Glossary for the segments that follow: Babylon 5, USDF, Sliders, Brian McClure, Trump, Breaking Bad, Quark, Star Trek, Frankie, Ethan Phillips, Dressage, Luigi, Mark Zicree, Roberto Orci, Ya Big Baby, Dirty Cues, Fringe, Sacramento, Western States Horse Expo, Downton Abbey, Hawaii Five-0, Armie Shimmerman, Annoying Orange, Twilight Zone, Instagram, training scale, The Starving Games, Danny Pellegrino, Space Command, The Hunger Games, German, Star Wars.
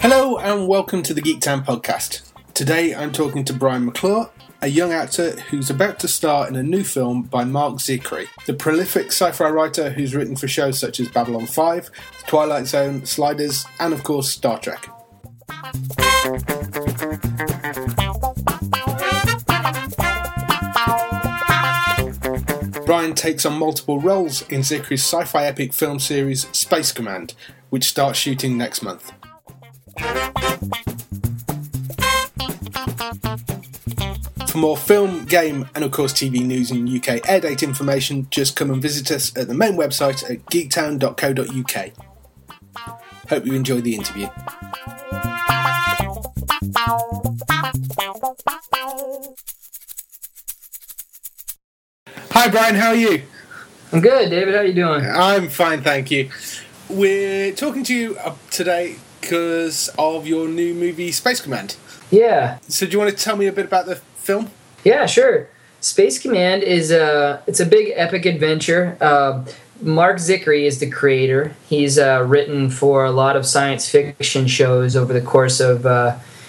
Hello and welcome to the Geek Town podcast. Today I'm talking to Brian McClure, a young actor who's about to star in a new film by Mark Zicree, the prolific sci-fi writer who's written for shows such as Babylon 5, Twilight Zone, Sliders, and of course Star Trek. Brian takes on multiple roles in Zicree's sci-fi epic film series Space Command, which starts shooting next month. For more film, game, and of course TV news and UK airdate information, just come and visit us at the main website at geektown.co.uk. Hope you enjoyed the interview. Hi Brian, how are you? I'm good, David, how are you doing? I'm fine, thank you. We're talking to you today because of your new movie Space Command. Yeah. So do you want to tell me a bit about the film? Yeah, sure. Space Command is it's a big epic adventure. Mark Zicree is the creator. He's written for a lot of science fiction shows over the course of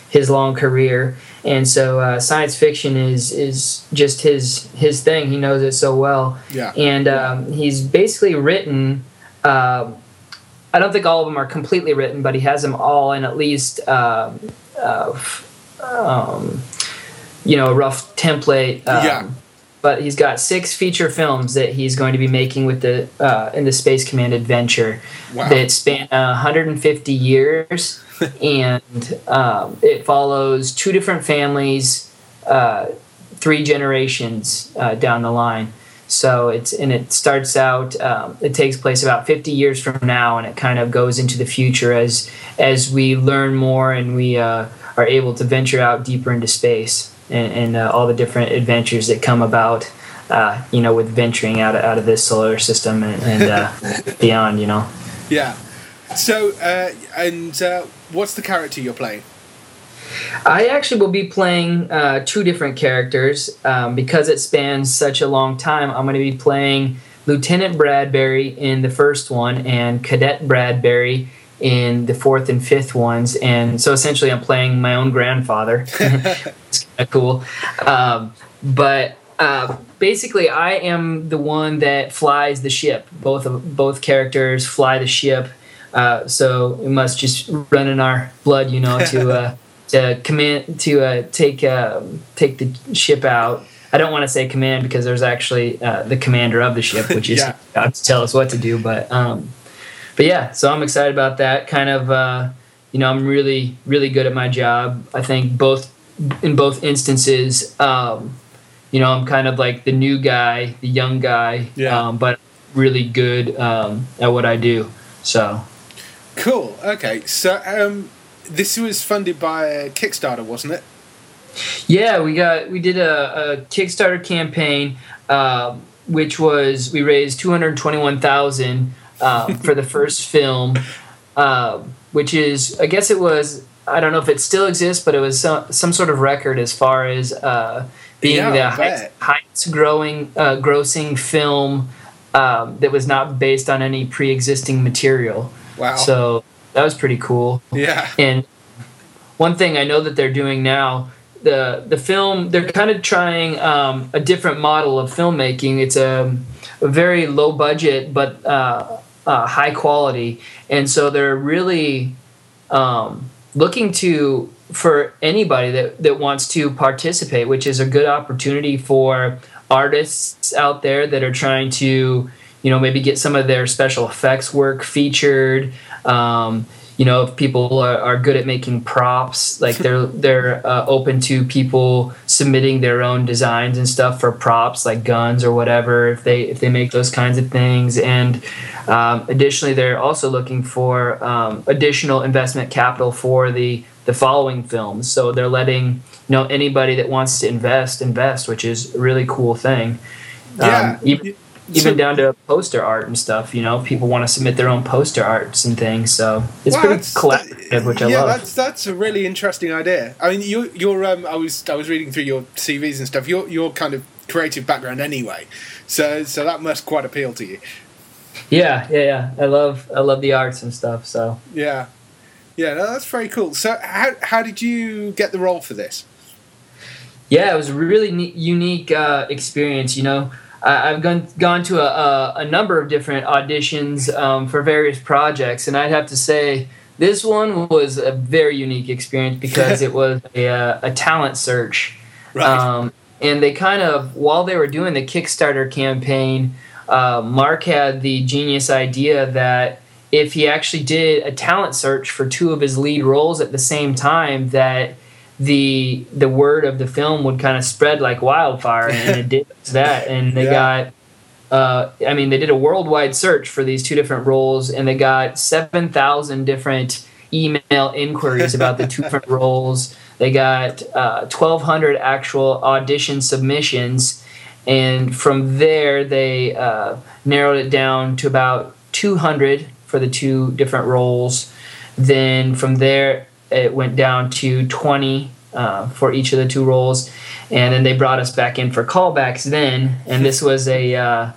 his long career, and so science fiction is just his thing. He knows it so well. Yeah. And he's basically written. I don't think all of them are completely written, but he has them all in at least a rough template. Yeah. But he's got 6 feature films that he's going to be making with the in the Space Command adventure. Wow. That span 150 years, and it follows 2 different families, 3 generations down the line. So it starts out. It takes place about 50 years from now, and it kind of goes into the future as we learn more and we are able to venture out deeper into space and all the different adventures that come about, with venturing out of this solar system and beyond, Yeah. So what's the character you're playing? I actually will be playing 2 different characters because it spans such a long time. I'm going to be playing Lieutenant Bradbury in the first one and Cadet Bradbury in the 4th and 5th ones. And so essentially I'm playing my own grandfather. It's kind of cool. Basically I am the one that flies the ship. Both characters fly the ship. So it must just run in our blood, to take the ship out. I don't want to say command because there's actually the commander of the ship, which is God to tell us what to do. But yeah, so I'm excited about that. Kind of, I'm really, really good at my job. I think in both instances, I'm kind of like the new guy, the young guy, but really good at what I do. So cool. Okay, so. This was funded by a Kickstarter, wasn't it? Yeah, we did a Kickstarter campaign, which was we raised $221,000 for the first film, which is I guess it was I don't know if it still exists, but it was some sort of record as far as being the highest grossing film that was not based on any pre-existing material. Wow! So. That was pretty cool. Yeah. And one thing I know that they're doing now, the film, they're kind of trying a different model of filmmaking. It's a very low budget, but high quality. And so they're really looking to, for anybody that wants to participate, which is a good opportunity for artists out there that are trying to, you know, maybe get some of their special effects work featured. You know, if people are good at making props, like they're open to people submitting their own designs and stuff for props, like guns or whatever, if they make those kinds of things. And additionally, they're also looking for additional investment capital for the following films. So they're letting, you know, anybody that wants to invest, which is a really cool thing. Yeah. Even down to poster art and stuff, you know, people want to submit their own poster arts and things, so it's pretty collaborative, which I love. Yeah, that's a really interesting idea. I mean, I was reading through your CVs and stuff. Your kind of creative background, anyway, so that must quite appeal to you. Yeah. I love the arts and stuff. So yeah, no, that's very cool. So how did you get the role for this? Yeah, it was a really unique experience, you know. I've gone to a number of different auditions for various projects, and I'd have to say this one was a very unique experience because it was a talent search. Right. And they kind of, while they were doing the Kickstarter campaign, Mark had the genius idea that if he actually did a talent search for two of his lead roles at the same time, that the word of the film would kind of spread like wildfire, and it did that. And they got, they did a worldwide search for these two different roles, and they got 7,000 different email inquiries about the two different roles. They got 1,200 actual audition submissions, and from there they narrowed it down to about 200 for the two different roles. Then from there, it went down to 20 for each of the two roles, and then they brought us back in for callbacks then. And this was a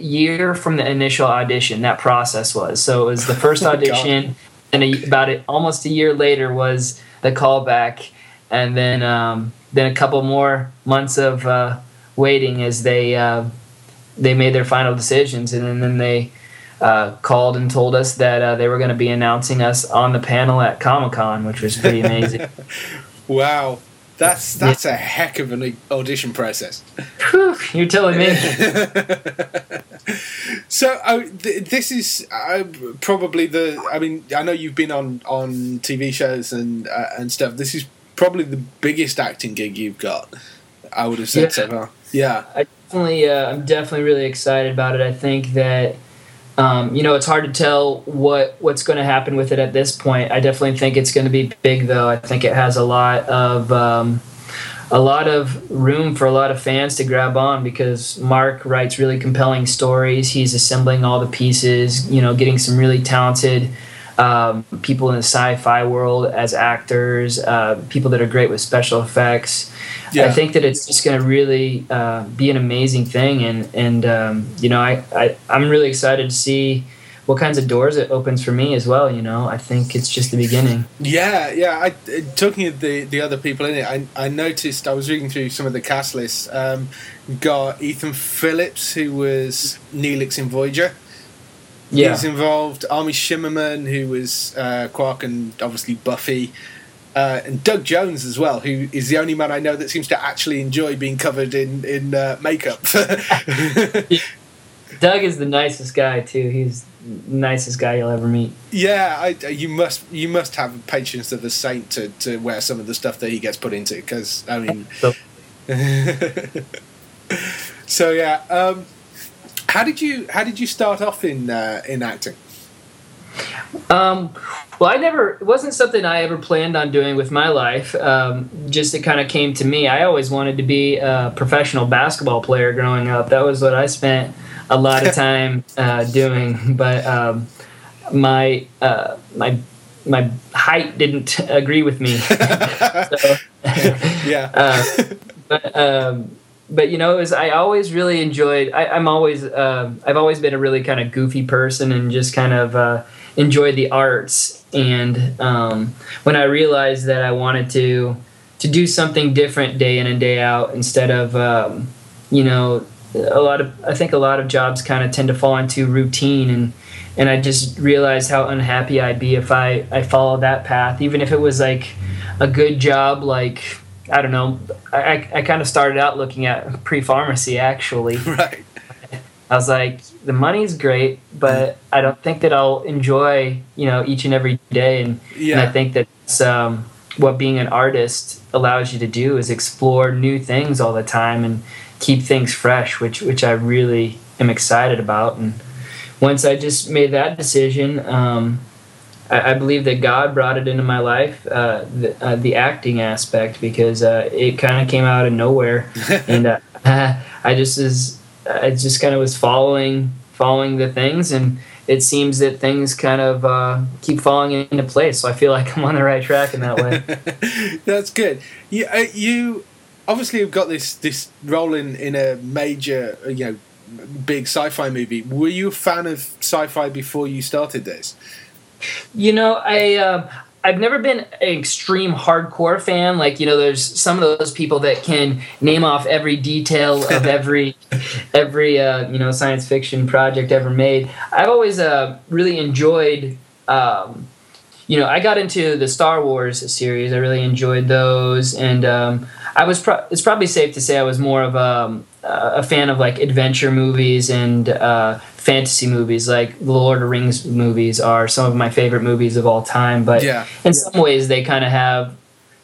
year from the initial audition. That process was, so it was the first audition, and almost a year later was the callback, and then a couple more months of waiting as they made their final decisions, and then they. Called and told us that they were going to be announcing us on the panel at Comic-Con, which was pretty amazing. Wow, that's a heck of an audition process. Whew, you're telling me. So this is probably I know you've been on TV shows and stuff. This is probably the biggest acting gig you've got, I would have said so far. Yeah. I'm definitely really excited about it. I think that you know, it's hard to tell what's going to happen with it at this point. I definitely think it's going to be big, though. I think it has a lot of room for a lot of fans to grab on because Mark writes really compelling stories. He's assembling all the pieces, you know, getting some really talented people in the sci-fi world as actors, people that are great with special effects. Yeah. I think that it's just going to really be an amazing thing, and you know, I'm really excited to see what kinds of doors it opens for me as well. You know, I think it's just the beginning. Yeah. Talking to the other people in it, I noticed I was reading through some of the cast lists. Got Ethan Phillips, who was Neelix in Voyager. Yeah. He's involved. Armie Shimmerman, who was Quark and obviously Buffy, and Doug Jones as well, who is the only man I know that seems to actually enjoy being covered in makeup. Doug is the nicest guy too. He's the nicest guy you'll ever meet. Yeah, you must have a patience of a saint to wear some of the stuff that he gets put into, because I mean. So yeah. How did you start off in acting? Well, it wasn't something I ever planned on doing with my life. Just it kind of came to me. I always wanted to be a professional basketball player growing up. That was what I spent a lot of time doing. But my height didn't agree with me. So, yeah. But you know, I always really enjoyed. I've always been a really kind of goofy person and just kind of enjoyed the arts. And when I realized that I wanted to do something different day in and day out, instead of I think a lot of jobs kind of tend to fall into routine, and I just realized how unhappy I'd be if I followed that path, even if it was like a good job. Like, I don't know, I kind of started out looking at pre-pharmacy, actually. Right. I was like, the money's great, but I don't think that I'll enjoy, each and every day. And I think that's what being an artist allows you to do, is explore new things all the time and keep things fresh, which I really am excited about. And once I just made that decision, I believe that God brought it into my life, the acting aspect, because it kind of came out of nowhere. And I just kind of was following the things, and it seems that things kind of keep falling into place. So I feel like I'm on the right track in that way. That's good. You obviously have got this role in a major, big sci-fi movie. Were you a fan of sci-fi before you started this? I've never been an extreme hardcore fan. Like, there's some of those people that can name off every detail of every science fiction project ever made. I've always really enjoyed, I got into the Star Wars series. I really enjoyed those, and it's probably safe to say I was more of a fan of like adventure movies and fantasy movies. Like the Lord of the Rings movies are some of my favorite movies of all time, but in some ways they kind of have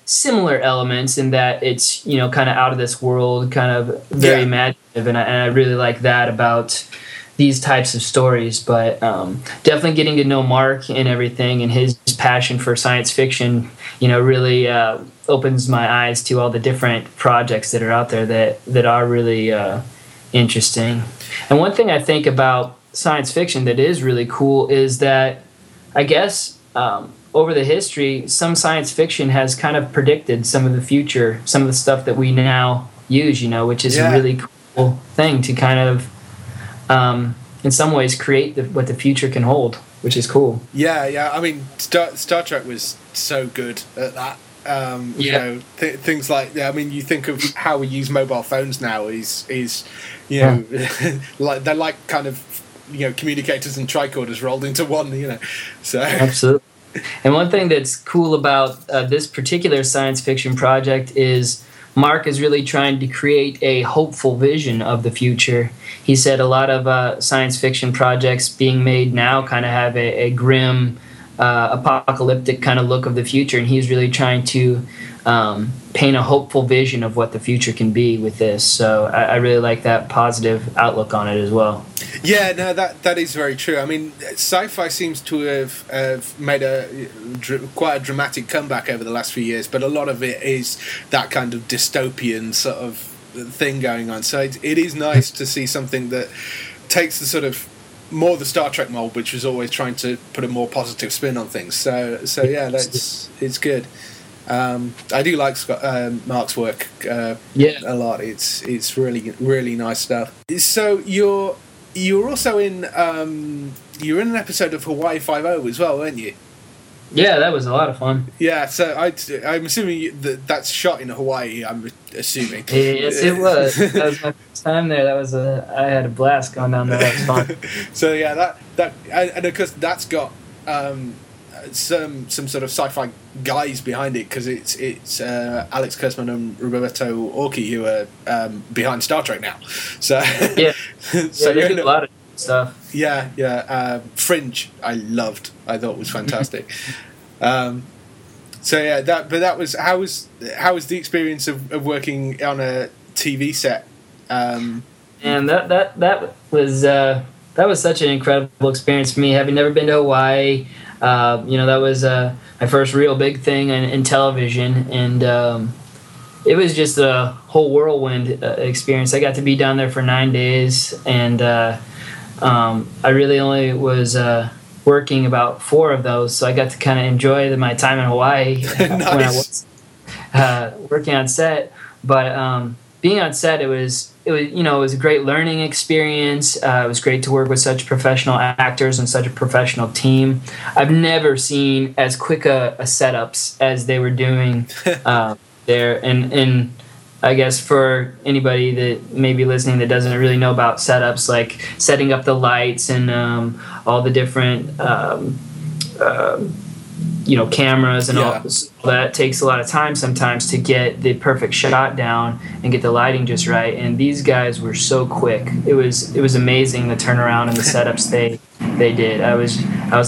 similar elements in that it's kind of out of this world, kind of very imaginative, and I really like that about these types of stories. But definitely getting to know Mark and everything, and his passion for science fiction really opens my eyes to all the different projects that are out there that are really interesting. And one thing I think about science fiction that is really cool is that, I guess, over the history, some science fiction has kind of predicted some of the future, some of the stuff that we now use, which is a really cool thing to kind of, in some ways, create what the future can hold, which is cool. Yeah. I mean, Star Trek was so good at that. Things like that. I mean, you think of how we use mobile phones now is like they're like kind of communicators and tricorders rolled into one. So absolutely. And one thing that's cool about this particular science fiction project is Mark is really trying to create a hopeful vision of the future. He said a lot of science fiction projects being made now kind of have a grim, apocalyptic kind of look of the future, and he's really trying to paint a hopeful vision of what the future can be with this. So I really like that positive outlook on it as well. Yeah, no, that is very true. I mean, sci-fi seems to have made quite a dramatic comeback over the last few years, but a lot of it is that kind of dystopian sort of thing going on. So it is nice to see something that takes the sort of more the Star Trek mold, which was always trying to put a more positive spin on things. So yeah, it's good. I do like Mark's work a lot. It's really, really nice stuff. So you're also in you're in an episode of Hawaii Five-0 as well, weren't you? Yeah, that was a lot of fun. Yeah, so I'm assuming that's shot in Hawaii, I'm assuming. Yes, it was. That was my first time there. That was I had a blast going down there. That was fun. So, yeah, that and of course that's got some sort of sci-fi guys behind it, because it's Alex Kurtzman and Roberto Orci who are behind Star Trek now. So yeah, so they did a lot of stuff. Fringe I loved. I thought it was fantastic. How was the experience of working on a TV set? And that was such an incredible experience for me, having never been to Hawaii. That was my first real big thing in television, and it was just a whole whirlwind experience. I got to be down there for 9 days, and I really only was working about 4 of those, so I got to kind of enjoy my time in Hawaii when I was working on set. But being on set, it was a great learning experience. It was great to work with such professional actors and such a professional team. I've never seen as quick a setups as they were doing there, and I guess for anybody that may be listening that doesn't really know about setups, like setting up the lights and all the different cameras and all that takes a lot of time sometimes to get the perfect shot down and get the lighting just right. And these guys were so quick. It was amazing, the turnaround and the setups they did. I was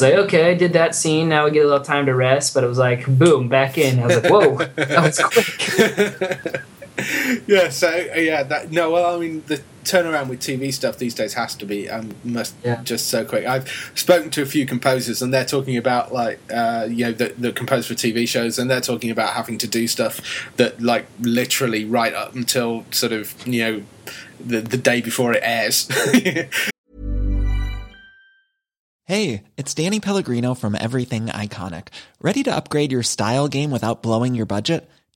like, okay, I did that scene. Now we get a little time to rest. But it was like, boom, back in. I was like, whoa, that was quick. Yeah, so, yeah, that, no, well, I mean, the turnaround with TV stuff these days has to be just so quick. I've spoken to a few composers, and they're talking about, like, the compose for TV shows, and they're talking about having to do stuff that, like, literally right up until sort of, the day before it airs. Hey, it's Danny Pellegrino from Everything Iconic. Ready to upgrade your style game without blowing your budget?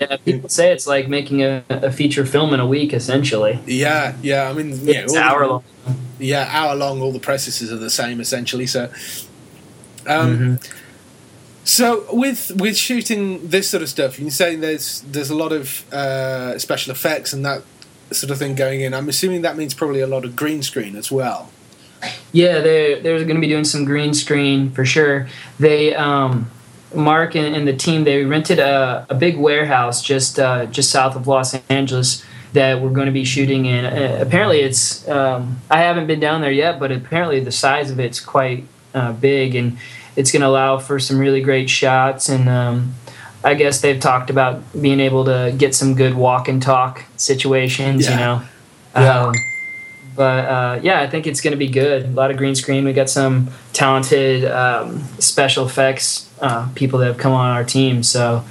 Yeah, people say it's like making a feature film in a week, essentially. Yeah, I mean... Yeah, it's hour-long. Yeah, hour-long, all the processes are the same, essentially, so... So, with shooting this sort of stuff, you're saying there's a lot of special effects and that sort of thing going in. I'm assuming that means probably a lot of green screen as well. Yeah, they're going to be doing some green screen, for sure. They... Mark and the team, they rented a big warehouse just south of Los Angeles that we're going to be shooting in. Apparently it's I haven't been down there yet, but apparently the size of it's quite big, and it's going to allow for some really great shots. And I guess they've talked about being able to get some good walk and talk situations, I think it's going to be good. A lot of green screen. We got some talented special effects people that have come on our team, so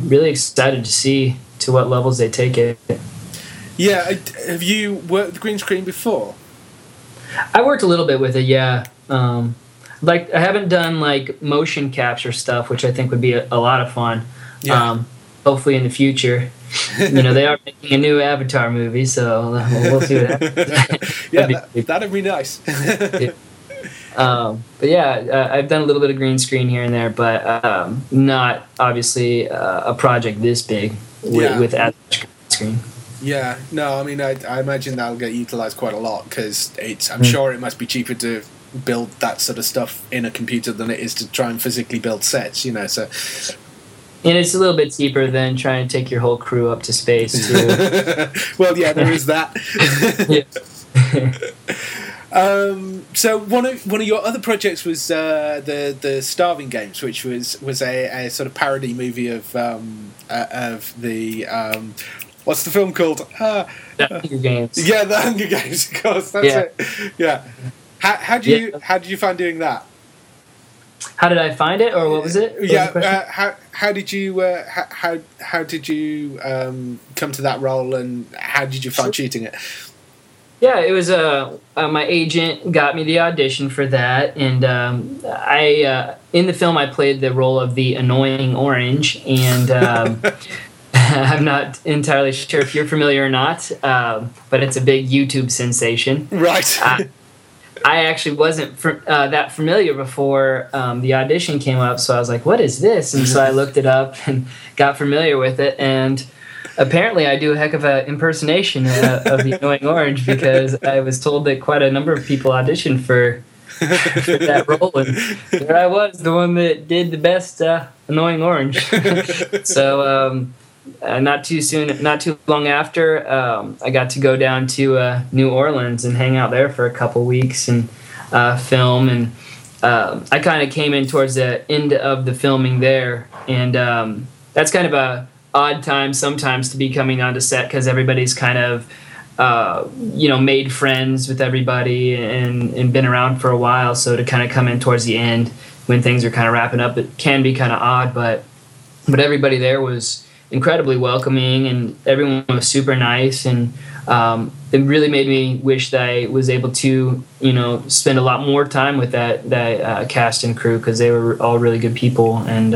really excited to see to what levels they take it. Yeah, have you worked with green screen before? I worked a little bit with it, yeah. Like I haven't done like motion capture stuff, which I think would be a lot of fun. Yeah. Hopefully in the future. They are making a new Avatar movie, so we'll see what happens. Yeah, that'd be nice. Yeah. But yeah, I've done a little bit of green screen here and there, but not obviously a project this big with as much green screen. Yeah, no, I mean, I imagine that'll get utilized quite a lot because I'm sure it must be cheaper to build that sort of stuff in a computer than it is to try and physically build sets, so... And it's a little bit cheaper than trying to take your whole crew up to space, too. Well, yeah, there is that. So one of your other projects was the Starving Games, which was a sort of parody movie of the what's the film called? The Hunger Games. Yeah, The Hunger Games. Of course, that's it. Yeah. How did you find doing that? How did I find it, or what was it? How did you come to that role, and how did you find shooting it? Yeah, it was my agent got me the audition for that, and I in the film I played the role of the Annoying Orange, and I'm not entirely sure if you're familiar or not, but it's a big YouTube sensation. Right. I actually wasn't that familiar before the audition came up, so I was like, what is this? And so I looked it up and got familiar with it, and apparently I do a heck of an impersonation of the Annoying Orange, because I was told that quite a number of people auditioned for that role, and there I was, the one that did the best Annoying Orange. So not too long after, I got to go down to New Orleans and hang out there for a couple weeks and film. And I kind of came in towards the end of the filming there, and that's kind of a odd time sometimes to be coming onto set, because everybody's kind of made friends with everybody and been around for a while. So to kind of come in towards the end when things are kind of wrapping up, it can be kind of odd, but everybody there was incredibly welcoming, and everyone was super nice, and it really made me wish that I was able to, you know, spend a lot more time with that cast and crew, because they were all really good people, and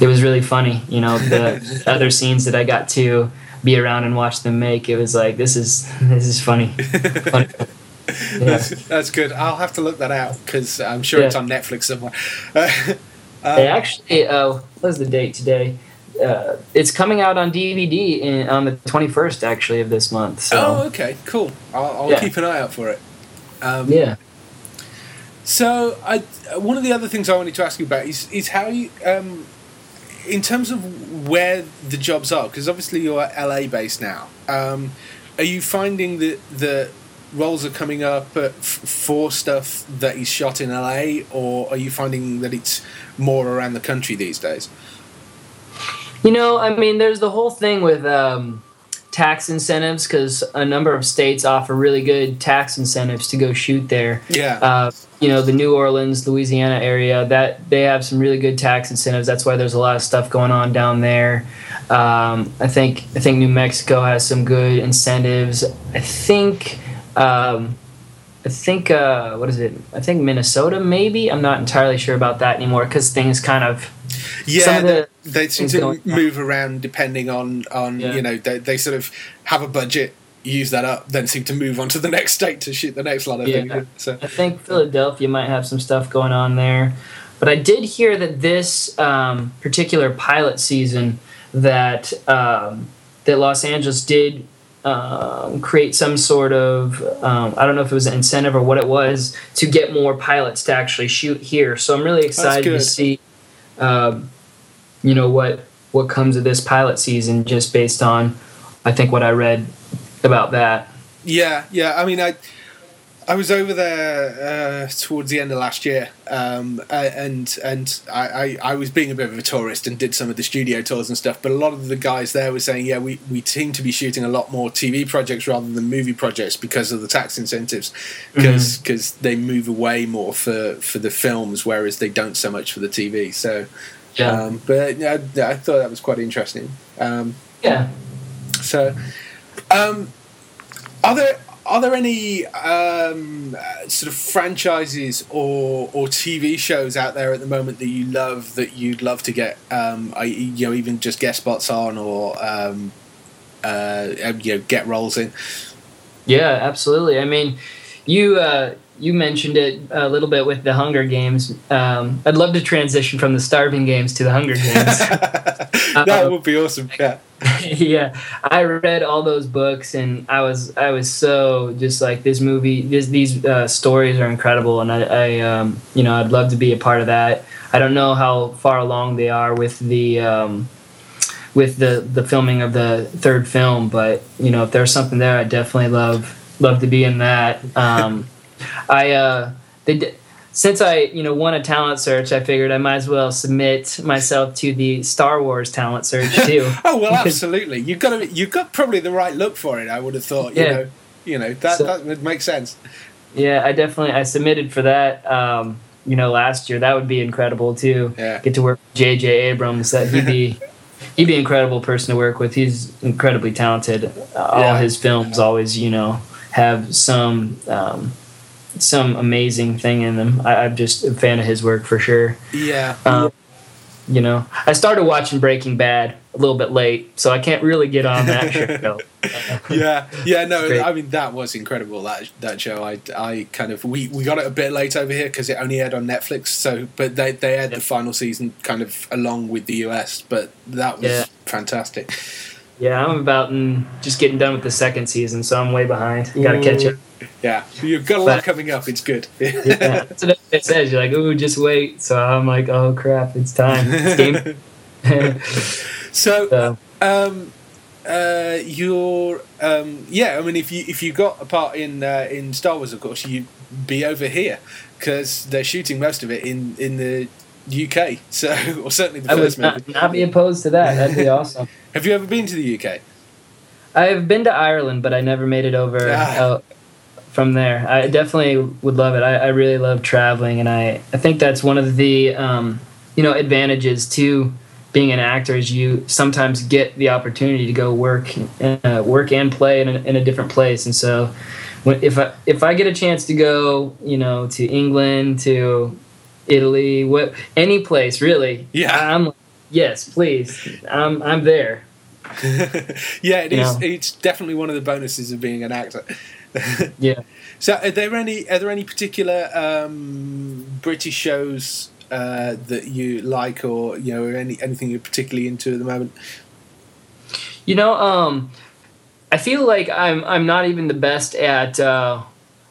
it was really funny, you know, the other scenes that I got to be around and watch them make. It was like, this is funny. Yeah. That's good. I'll have to look that out, because I'm sure it's on Netflix somewhere. They actually, what is the date today? It's coming out on DVD on the 21st, actually, of this month. So. Oh, okay, cool. I'll keep an eye out for it. So, one of the other things I wanted to ask you about is how you, in terms of where the jobs are, because obviously you're LA-based now. Are you finding that the roles are coming up for stuff that is shot in LA, or are you finding that it's more around the country these days? You know, I mean, there's the whole thing with tax incentives, because a number of states offer really good tax incentives to go shoot there. Yeah. You know, the New Orleans, Louisiana area, that they have some really good tax incentives. That's why there's a lot of stuff going on down there. I think New Mexico has some good incentives. I think what is it? I think Minnesota, maybe? I'm not entirely sure about that anymore, because things kind of... Yeah, they seem to move around depending on you know, they sort of have a budget, use that up, then seem to move on to the next state to shoot the next lot of things. So. I think Philadelphia might have some stuff going on there. But I did hear that this particular pilot season that Los Angeles did... create some sort of, I don't know if it was an incentive or what it was, to get more pilots to actually shoot here. So I'm really excited to see, you know, what comes of this pilot season, just based on, I think, what I read about that. Yeah. I mean, I was over there towards the end of last year, and I was being a bit of a tourist and did some of the studio tours and stuff, but a lot of the guys there were saying, we seem to be shooting a lot more TV projects rather than movie projects because of the tax incentives, because they move away more for the films, whereas they don't so much for the TV. So, but I thought that was quite interesting. So, Are there any sort of franchises or TV shows out there at the moment that you love, that you'd love to get, you know, even just guest spots on, or you know, get roles in? Yeah, absolutely. I mean, you mentioned it a little bit with The Hunger Games. I'd love to transition from The Starving Games to The Hunger Games. That would be awesome. Yeah. Yeah, I read all those books, and I was so just like, this movie, these stories are incredible, and I you know, I'd love to be a part of that. I don't know how far along they are with the filming of the third film, but you know, if there's something there, I definitely love to be in that. Since I, you know, won a talent search, I figured I might as well submit myself to the Star Wars talent search too. Oh well, absolutely. You've got probably the right look for it, I would have thought. You know that would make sense. Yeah, I submitted for that. You know, last year, that would be incredible too. Yeah. Get to work with J.J. Abrams. That he'd be an incredible person to work with. He's incredibly talented. All his films always, you know, have some amazing thing in them. I'm just a fan of his work for sure. Yeah. You know, I started watching Breaking Bad a little bit late, so I can't really get on that show. Yeah, no, great. I mean, that was incredible, that show. I kind of, we got it a bit late over here because it only aired on Netflix, so, but they aired the final season kind of along with the US, but that was fantastic. Yeah, I'm just getting done with the second season, so I'm way behind. Gotta catch up. Yeah, you've got a lot coming up. It's good. Yeah, that's what it says. You're like, ooh, just wait. So I'm like, oh crap, it's time. It's game. So, you're, I mean, if you got a part in Star Wars, of course, you'd be over here because they're shooting most of it in the UK. So, or certainly the first movie. I would not be opposed to that. That'd be awesome. Have you ever been to the UK? I've been to Ireland, but I never made it over. From there, I definitely would love it. I really love traveling, and I think that's one of the advantages to being an actor is you sometimes get the opportunity to go work and play in a different place. And so if I get a chance to go, to England, to Italy, any place really, yeah, I'm like, yes, please, I'm there. Yeah, it is. It's definitely one of the bonuses of being an actor. Yeah. So, are there any particular British shows that you like, or anything you're particularly into at the moment? I feel like I'm not even the best at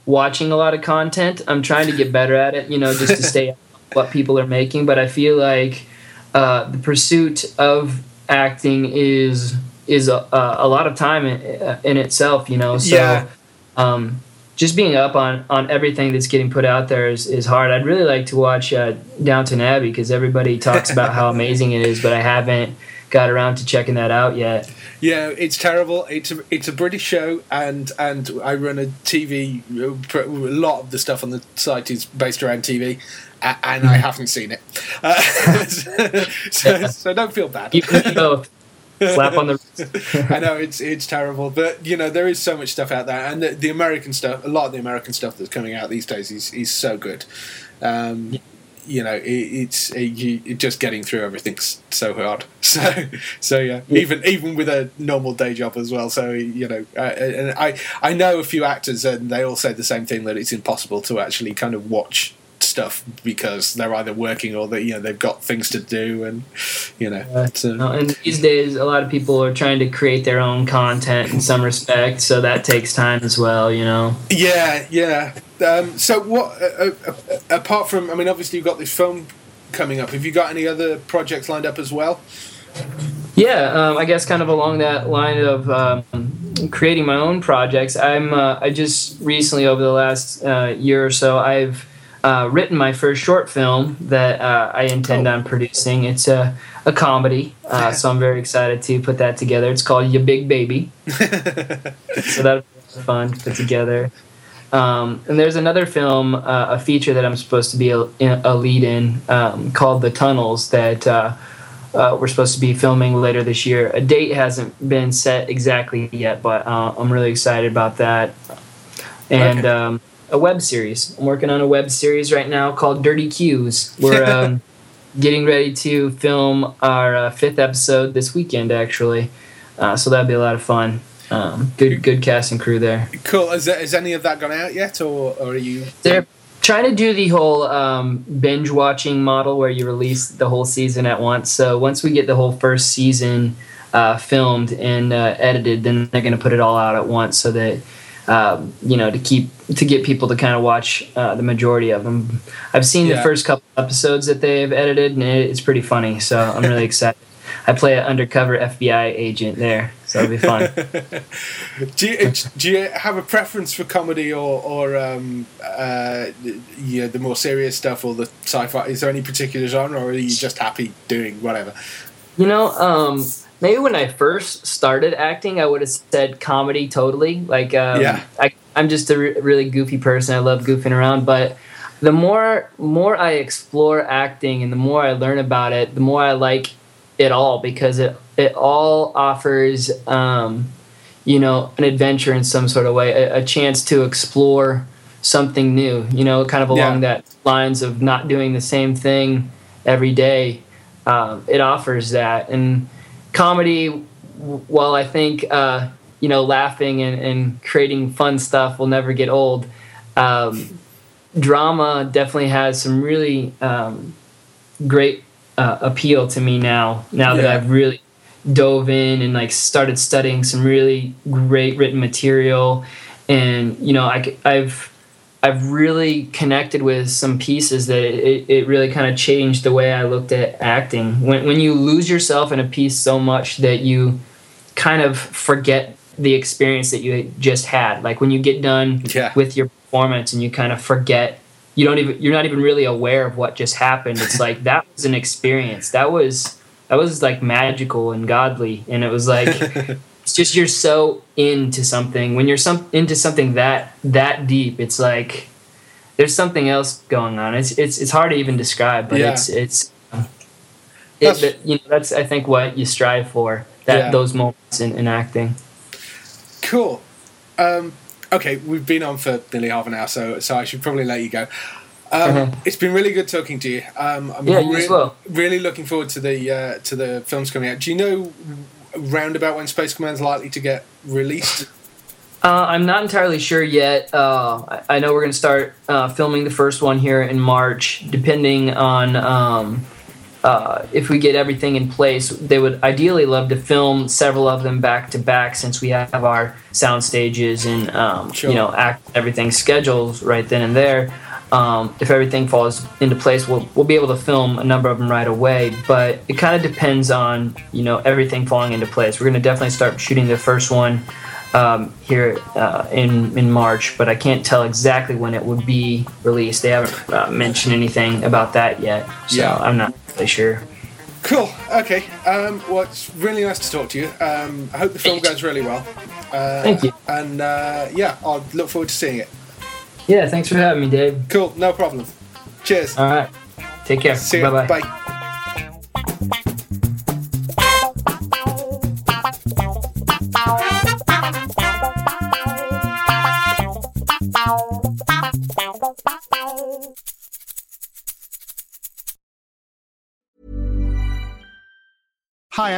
watching a lot of content. I'm trying to get better at it, just to stay up with what people are making. But I feel like the pursuit of acting is a lot of time in itself, So, yeah. Just being up on everything that's getting put out there is hard. I'd really like to watch Downton Abbey because everybody talks about how amazing it is, but I haven't got around to checking that out yet. Yeah, it's terrible. It's a British show, and I run a TV. A lot of the stuff on the site is based around TV, and I haven't seen it. So don't feel bad. You can both. Slap on the wrist. I know it's terrible, but there is so much stuff out there, and the American stuff, a lot of the American stuff that's coming out these days is so good. It's just getting through everything's so hard. So yeah, even with a normal day job as well. So and I know a few actors, and they all say the same thing, that it's impossible to actually kind of watch stuff because they're either working or they've got things to do, and and these days a lot of people are trying to create their own content in some respect, so that takes time as well. So what apart from, I mean, obviously you've got this film coming up, have you got any other projects lined up as well? I guess kind of along that line of creating my own projects, I'm I just recently, over the last year or so, I've written my first short film that I intend on producing. It's a comedy, so I'm very excited to put that together. It's called Ya Big Baby. So that'll be fun to put together. And there's another film, a feature that I'm supposed to be a lead in, called The Tunnels, that we're supposed to be filming later this year. A date hasn't been set exactly yet, but I'm really excited about that. And a web series. I'm working on a web series right now called Dirty Cues. We're getting ready to film our 5th episode this weekend, actually. So that'll be a lot of fun. Good cast and crew there. Cool. Has any of that gone out yet, or are you... They're trying to do the whole binge-watching model where you release the whole season at once. So once we get the whole first season filmed and edited, then they're going to put it all out at once so that... to get people to kind of watch the majority of them. I've seen the first couple episodes that they've edited, and it's pretty funny. So I'm really excited. I play an undercover FBI agent there, so it'll be fun. Do you have a preference for comedy or the more serious stuff or the sci-fi? Is there any particular genre, or are you just happy doing whatever? Maybe when I first started acting, I would have said comedy totally. Like, I'm just a really goofy person. I love goofing around. But the more I explore acting and the more I learn about it, the more I like it all, because it all offers, an adventure in some sort of way, a chance to explore something new, kind of along that lines of not doing the same thing every day. It offers that. And comedy, while I think laughing and creating fun stuff will never get old, drama definitely has some really great appeal to me now that I've really dove in and like started studying some really great written material, and I've really connected with some pieces that it really kind of changed the way I looked at acting. When you lose yourself in a piece so much that you kind of forget the experience that you just had, like when you get done with your performance and you kind of forget, you're not even really aware of what just happened. It's like, that was an experience. That was like magical and godly, and it was like. It's just you're so into something. When you're into something that deep, it's like there's something else going on. It's hard to even describe, but it's That's I think what you strive for, those moments in acting. Cool. Okay, we've been on for nearly half an hour, so I should probably let you go. It's been really good talking to you. I'm really looking forward to the films coming out. Do you know roundabout when Space Command's likely to get released? I'm not entirely sure yet. I know we're going to start filming the first one here in March. Depending on if we get everything in place, they would ideally love to film several of them back to back, since we have our sound stages and everything scheduled right then and there. If everything falls into place, we'll be able to film a number of them right away. But it kind of depends on everything falling into place. We're going to definitely start shooting the first one here in March, but I can't tell exactly when it would be released. They haven't mentioned anything about that yet, so I'm not really sure. Cool. Okay. Well, it's really nice to talk to you. I hope the film goes really well. Thank you. And I'll look forward to seeing it. Yeah, thanks for having me, Dave. Cool, no problem. Cheers. All right. Take care. See you. Bye-bye. Bye. Hi,